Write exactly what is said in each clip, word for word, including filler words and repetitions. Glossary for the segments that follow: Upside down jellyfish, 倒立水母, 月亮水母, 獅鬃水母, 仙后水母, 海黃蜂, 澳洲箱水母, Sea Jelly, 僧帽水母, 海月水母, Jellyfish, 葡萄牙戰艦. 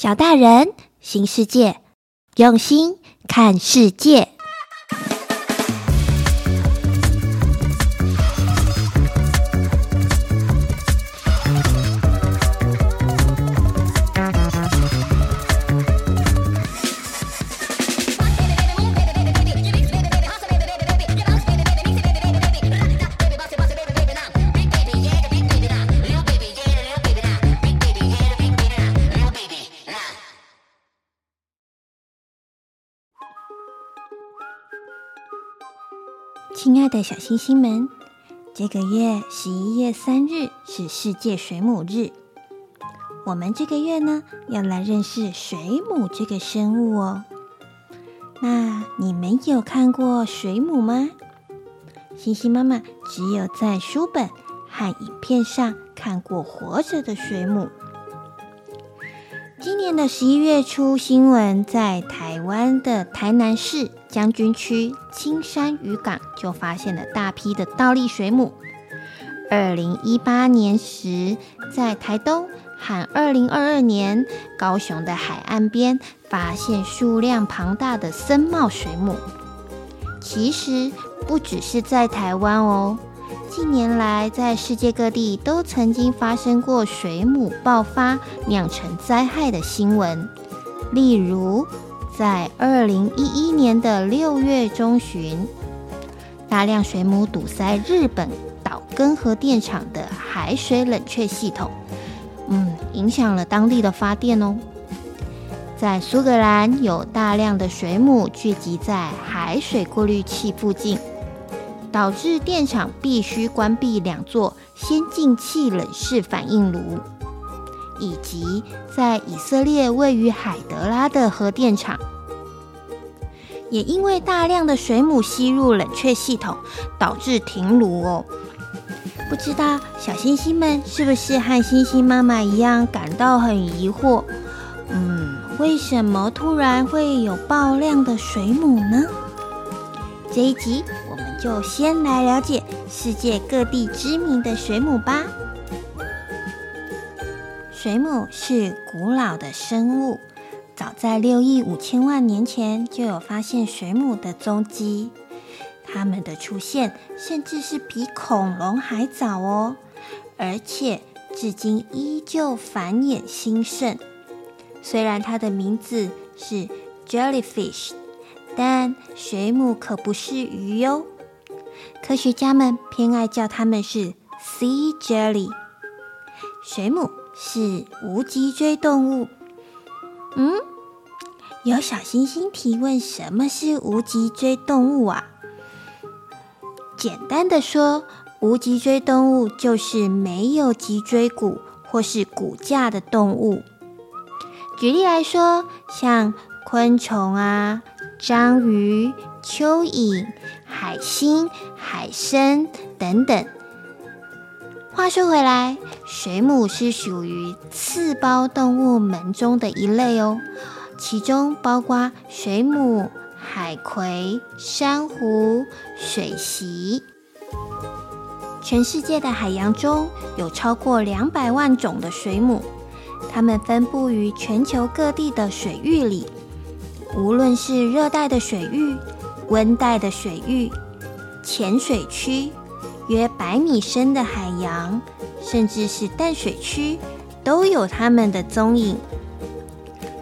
小大人新世界，用心看世界。亲爱的小星星们，这个月十一月三日是世界水母日。我们这个月呢，要来认识水母这个生物哦。那你们有看过水母吗？星星妈妈只有在书本和影片上看过活着的水母。今年的十一月初，新闻在台湾的台南市将军区青山渔港就发现了大批的倒立水母。二零一八年时，在台东和二零二二年高雄的海岸边发现数量庞大的僧帽水母。其实不只是在台湾哦，近年来在世界各地都曾经发生过水母爆发酿成灾害的新闻。例如在二零一一年的六月中旬，大量水母堵塞日本岛根核电厂的海水冷却系统，嗯，影响了当地的发电哦。在苏格兰有大量的水母聚集在海水过滤器附近，导致电厂必须关闭两座先进气冷式反应炉。以及在以色列位于海德拉的核电厂，也因为大量的水母吸入冷却系统，导致停炉哦。不知道小星星们是不是和星星妈妈一样感到很疑惑？嗯，为什么突然会有爆量的水母呢？这一集我们就先来了解世界各地知名的水母吧。水母是古老的生物，早在六亿五千万年前就有发现水母的踪迹。它们的出现甚至是比恐龙还早哦，而且至今依旧繁衍兴盛。虽然它的名字是 Jellyfish， 但水母可不是鱼哟。科学家们偏爱叫它们是 Sea Jelly。 水母是无脊椎动物。嗯，有小星星提问，什么是无脊椎动物啊？简单的说，无脊椎动物就是没有脊椎骨或是骨架的动物。举例来说，像昆虫啊、章鱼、蚯蚓、海星、海参等等。话说回来，水母是属于刺胞动物门中的一类哦，其中包括水母、海葵、珊瑚、水螅。全世界的海洋中有超过两百万种的水母，它们分布于全球各地的水域里，无论是热带的水域、温带的水域、浅水区、约百米深的海洋，甚至是淡水区，都有它们的踪影。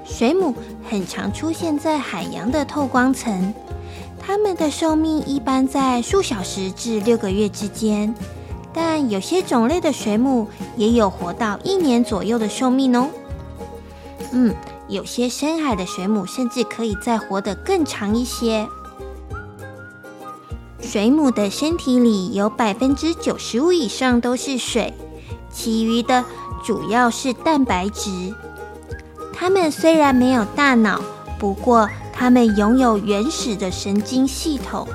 水母很常出现在海洋的透光层，它们的寿命一般在数小时至六个月之间，但有些种类的水母也有活到一年左右的寿命哦。嗯，有些深海的水母甚至可以再活得更长一些。水母的身体里有 百分之九十五 以上都是水，其余的主要是蛋白质。它们虽然没有大脑，不过它们拥有原始的神经系统，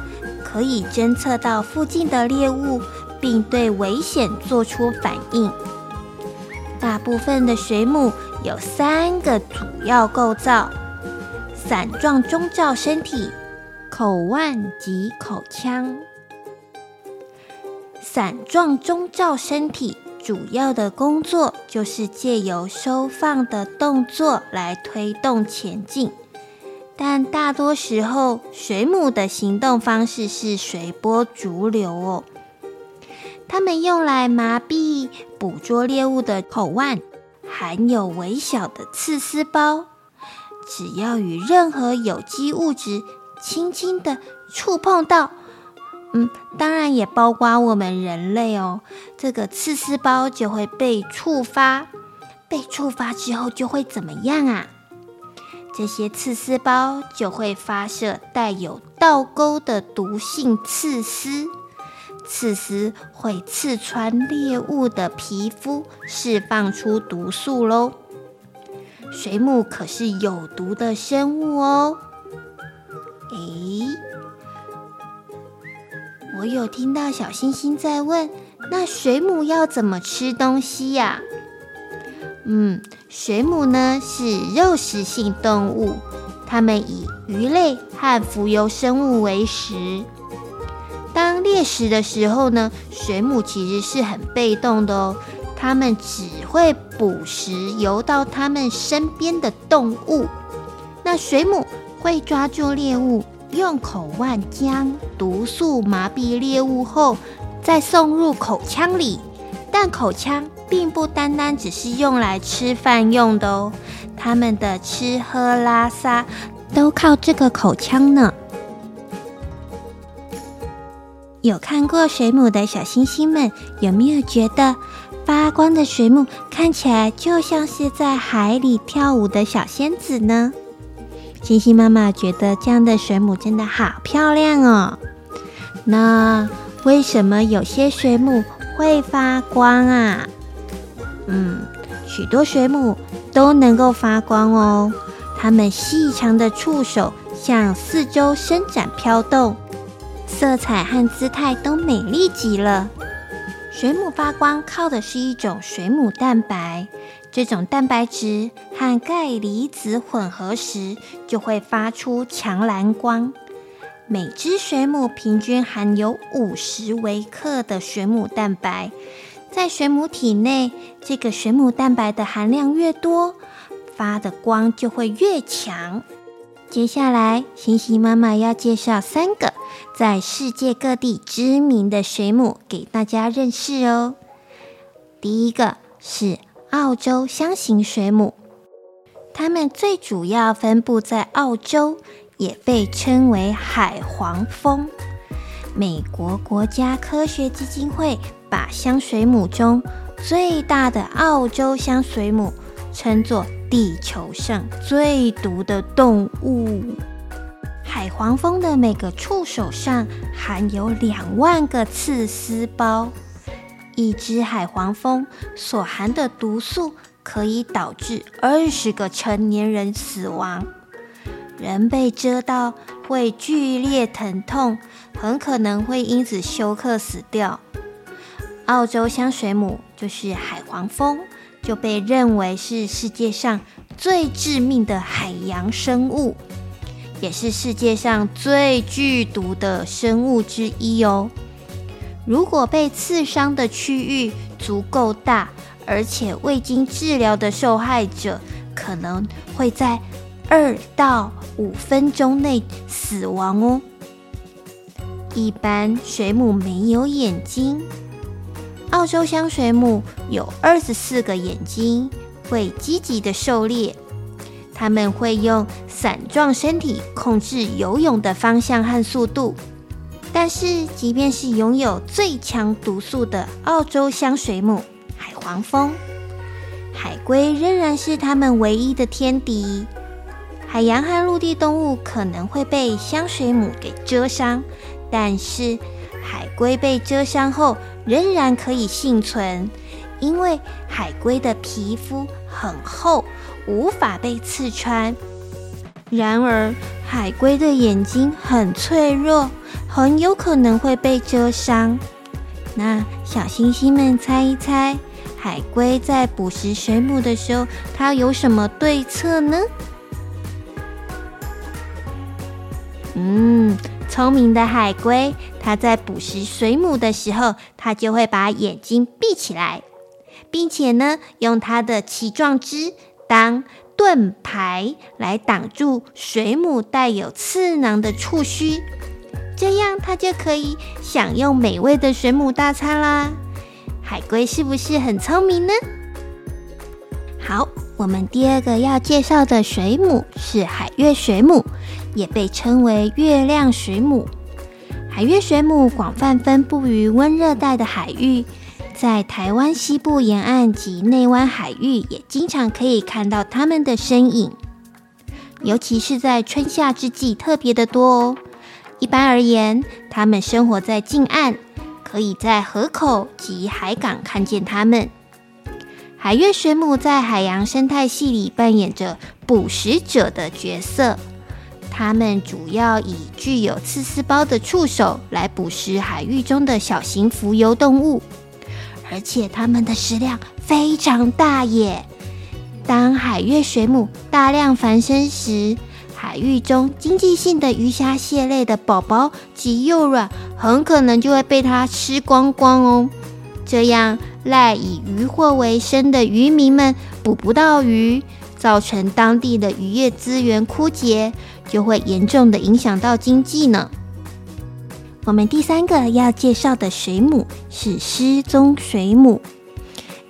可以侦测到附近的猎物，并对危险做出反应。大部分的水母有三个主要构造：伞状中罩身体、口腕及口腔。伞状中罩身体主要的工作就是借由收放的动作来推动前进，但大多时候水母的行动方式是随波逐流哦。它们用来麻痹捕捉猎物的口腕，含有微小的刺丝包，只要与任何有机物质轻轻的触碰到，嗯，当然也包括我们人类哦，这个刺丝包就会被触发，被触发之后就会怎么样啊？这些刺丝包就会发射带有倒钩的毒性刺丝，刺丝会刺穿猎物的皮肤，释放出毒素咯。水母可是有毒的生物哦。诶，我有听到小星星在问，那水母要怎么吃东西呀、啊？嗯，水母呢是肉食性动物，它们以鱼类和浮游生物为食。当猎食的时候呢，水母其实是很被动的哦，它们只会捕食游到它们身边的动物。那水母会抓住猎物，用口腕将毒素麻痹猎物后，再送入口腔里。但口腔并不单单只是用来吃饭用的哦，它们的吃喝拉撒都靠这个口腔呢。有看过水母的小星星们，有没有觉得发光的水母看起来就像是在海里跳舞的小仙子呢？星星妈妈觉得这样的水母真的好漂亮哦。那为什么有些水母会发光啊？嗯，许多水母都能够发光哦。它们细长的触手向四周伸展飘动，色彩和姿态都美丽极了。水母发光靠的是一种水母蛋白，这种蛋白质和钙离子混合时就会发出强蓝光。每只水母平均含有五十微克的水母蛋白，在水母体内，这个水母蛋白的含量越多，发的光就会越强。接下来，星星妈妈要介绍三个在世界各地知名的水母给大家认识哦。第一个是澳洲箱型水母，它们最主要分布在澳洲，也被称为海黄蜂。美国国家科学基金会把箱水母中最大的澳洲箱水母称作地球上最毒的动物。海黄蜂的每个触手上含有两万个刺丝包，一只海黄蜂所含的毒素可以导致二十个成年人死亡。人被蛰到会剧烈疼痛，很可能会因此休克死掉。澳洲箱水母就是海黄蜂，就被认为是世界上最致命的海洋生物，也是世界上最剧毒的生物之一哦。如果被刺伤的区域足够大，而且未经治疗的受害者可能会在二到五分钟内死亡哦。一般水母没有眼睛，澳洲箱水母有二十四个眼睛，会积极的狩猎。它们会用伞状身体控制游泳的方向和速度。但是即便是拥有最强毒素的澳洲箱水母、海黄蜂、海龟仍然是它们唯一的天敌。海洋和陆地动物可能会被箱水母给蛰伤，但是海龟被蛰伤后仍然可以幸存，因为海龟的皮肤很厚，无法被刺穿。然而海龟的眼睛很脆弱，很有可能会被蛰伤。那小星星们猜一猜，海龟在捕食水母的时候，它有什么对策呢？嗯，聪明的海龟，它在捕食水母的时候，它就会把眼睛闭起来，并且呢用它的鳍状肢当盾牌来挡住水母带有刺囊的触须，这样它就可以享用美味的水母大餐啦。海龟是不是很聪明呢？好，我们第二个要介绍的水母是海月水母，也被称为月亮水母。海月水母广泛分布于温热带的海域，在台湾西部沿岸及内湾海域也经常可以看到它们的身影，尤其是在春夏之际特别的多哦。一般而言，它们生活在近岸，可以在河口及海港看见它们。海月水母在海洋生态系里扮演着捕食者的角色，它们主要以具有刺丝胞的触手来捕食海域中的小型浮游动物，而且它们的食量非常大耶。当海月水母大量繁生时，海域中经济性的鱼虾蟹类的宝宝及幼卵很可能就会被它吃光光哦，这样赖以渔获为生的渔民们捕不到鱼，造成当地的渔业资源枯竭，就会严重的影响到经济呢。我们第三个要介绍的水母是失踪水母。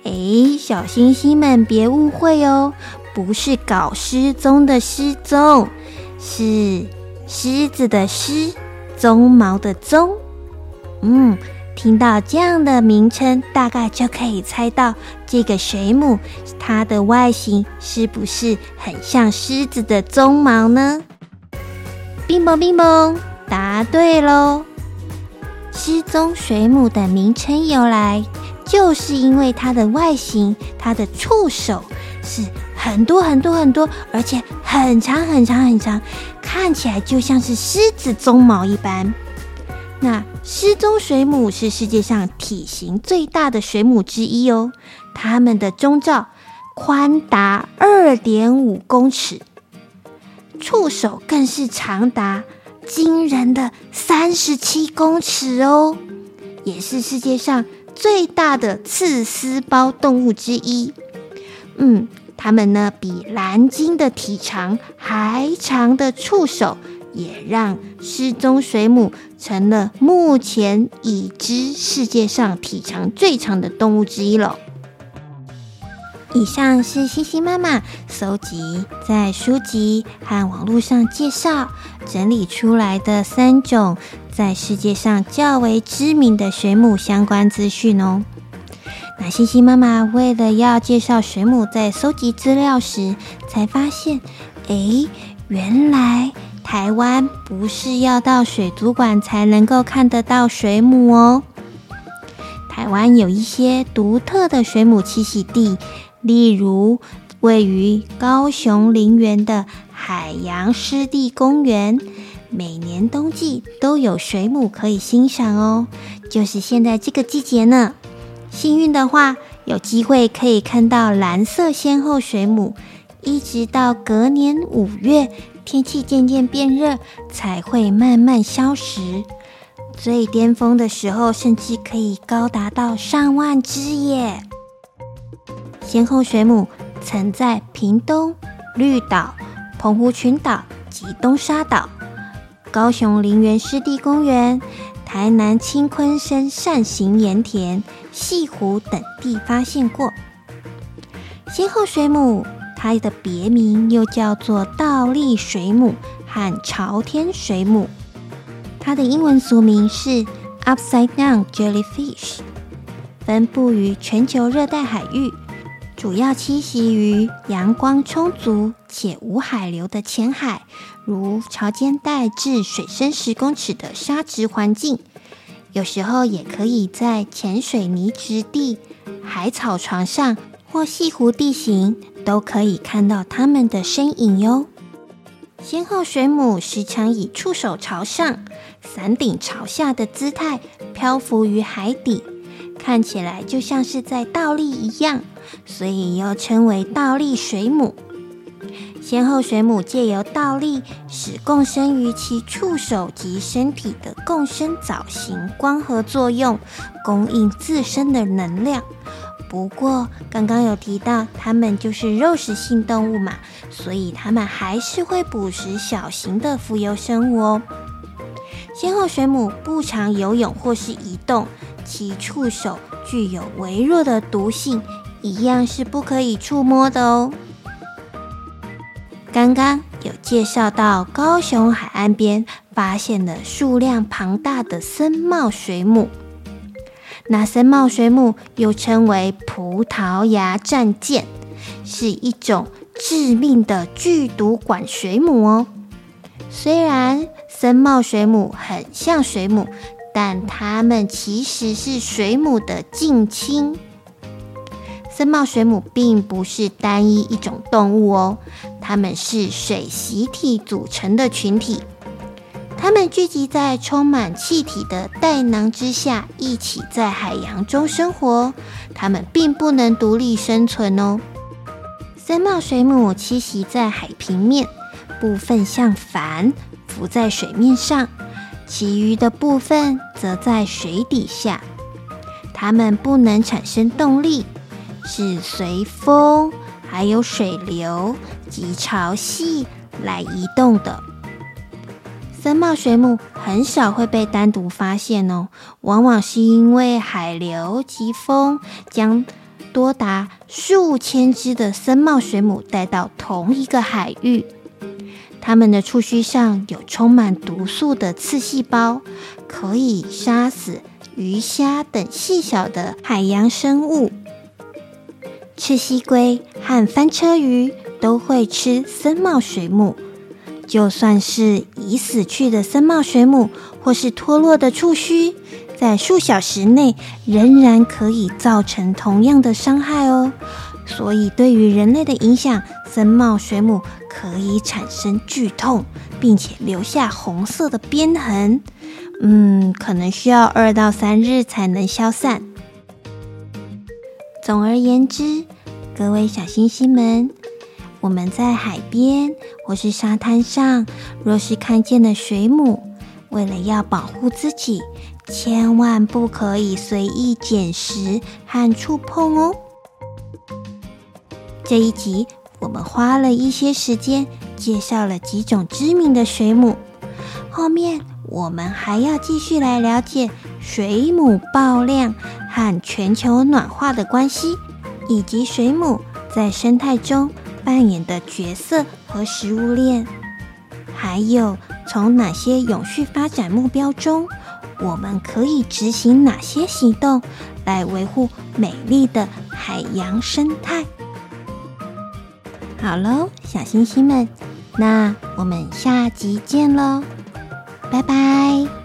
诶，小星星们别误会哦，不是搞失踪的失踪，是狮子的狮，鬃毛的鬃。嗯听到这样的名称，大概就可以猜到这个水母它的外形是不是很像狮子的鬃毛呢？冰崩冰崩，答对咯。失踪水母的名称由来，就是因为它的外形，它的触手是很多很多很多，而且很长很长很长，看起来就像是狮子鬃毛一般。那失踪水母是世界上体型最大的水母之一哦，它们的中罩宽达 二点五 公尺，触手更是长达惊人的三十七公尺哦，也是世界上最大的刺丝胞动物之一。嗯，它们呢比蓝鲸的体长还长的触手，也让失踪水母成了目前已知世界上体长最长的动物之一了。以上是星星妈妈搜集在书籍和网络上介绍整理出来的三种在世界上较为知名的水母相关资讯哦。那星星妈妈为了要介绍水母，在搜集资料时才发现，诶，原来台湾不是要到水族馆才能够看得到水母哦。台湾有一些独特的水母栖息地，例如位于高雄林园的海洋湿地公园，每年冬季都有水母可以欣赏哦，就是现在这个季节呢。幸运的话，有机会可以看到蓝色仙后水母，一直到隔年五月天气渐渐变热才会慢慢消失，最巅峰的时候甚至可以高达到上万只耶。仙后水母曾在屏东、绿岛、澎湖群岛及东沙岛、高雄林园湿地公园、台南青昆山扇形盐田、西湖等地发现过。仙后水母它的别名又叫做倒立水母和朝天水母，它的英文俗名是 Upside down jellyfish， 分布于全球热带海域，主要栖息于阳光充足且无海流的浅海，如潮间带至水深十公尺的沙质环境，有时候也可以在浅水泥质地、海草床上或西湖地形都可以看到它们的身影哟。仙后水母时常以触手朝上、伞顶朝下的姿态漂浮于海底，看起来就像是在倒立一样，所以又称为倒立水母。仙后水母借由倒立，使共生于其触手及身体的共生藻型光合作用供应自身的能量，不过刚刚有提到它们就是肉食性动物嘛，所以它们还是会捕食小型的浮游生物哦。鲜后水母不常游泳或是移动，其触手具有微弱的毒性，一样是不可以触摸的哦。刚刚有介绍到高雄海岸边发现了数量庞大的僧帽水母，那僧帽水母又称为葡萄牙战舰，是一种致命的剧毒管水母哦。虽然僧帽水母很像水母，但它们其实是水母的近亲。僧帽水母并不是单一一种动物哦，它们是水螅体组成的群体，它们聚集在充满气体的袋囊之下，一起在海洋中生活，它们并不能独立生存哦。僧帽水母栖息在海平面，部分像帆浮在水面上，其余的部分则在水底下，它们不能产生动力，是随风还有水流及潮汐来移动的。僧帽水母很少会被单独发现哦，往往是因为海流及风将多达数千只的僧帽水母带到同一个海域。它们的触须上有充满毒素的刺细胞，可以杀死鱼虾等细小的海洋生物。赤蜥龟和翻车鱼都会吃僧帽水母，就算是已死去的僧帽水母或是脱落的触须，在数小时内仍然可以造成同样的伤害哦。所以对于人类的影响，僧帽水母可以产生剧痛，并且留下红色的鞭痕，嗯，可能需要二到三日才能消散。总而言之，各位小星星们，我们在海边或是沙滩上，若是看见了水母，为了要保护自己，千万不可以随意捡拾和触碰哦。这一集我们花了一些时间介绍了几种知名的水母，后面我们还要继续来了解水母爆量和全球暖化的关系，以及水母在生态中扮演的角色和食物链，还有从哪些永续发展目标中，我们可以执行哪些行动来维护美丽的海洋生态。好喽，小星星们，那我们下集见喽，拜拜。